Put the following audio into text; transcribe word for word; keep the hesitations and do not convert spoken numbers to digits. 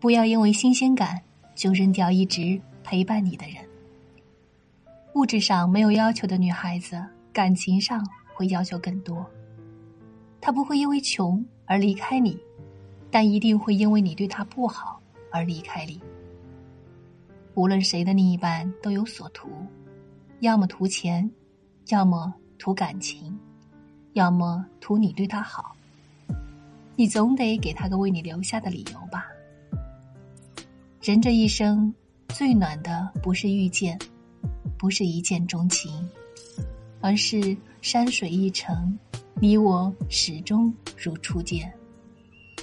不要因为新鲜感就扔掉一直陪伴你的人。物质上没有要求的女孩子，感情上会要求更多。她不会因为穷而离开你，但一定会因为你对她不好而离开你。无论谁的另一半都有所图，要么图钱，要么图感情，要么图你对他好。你总得给他个为你留下的理由吧。人这一生最暖的不是遇见，不是一见钟情，而是山水一程，你我始终如初见。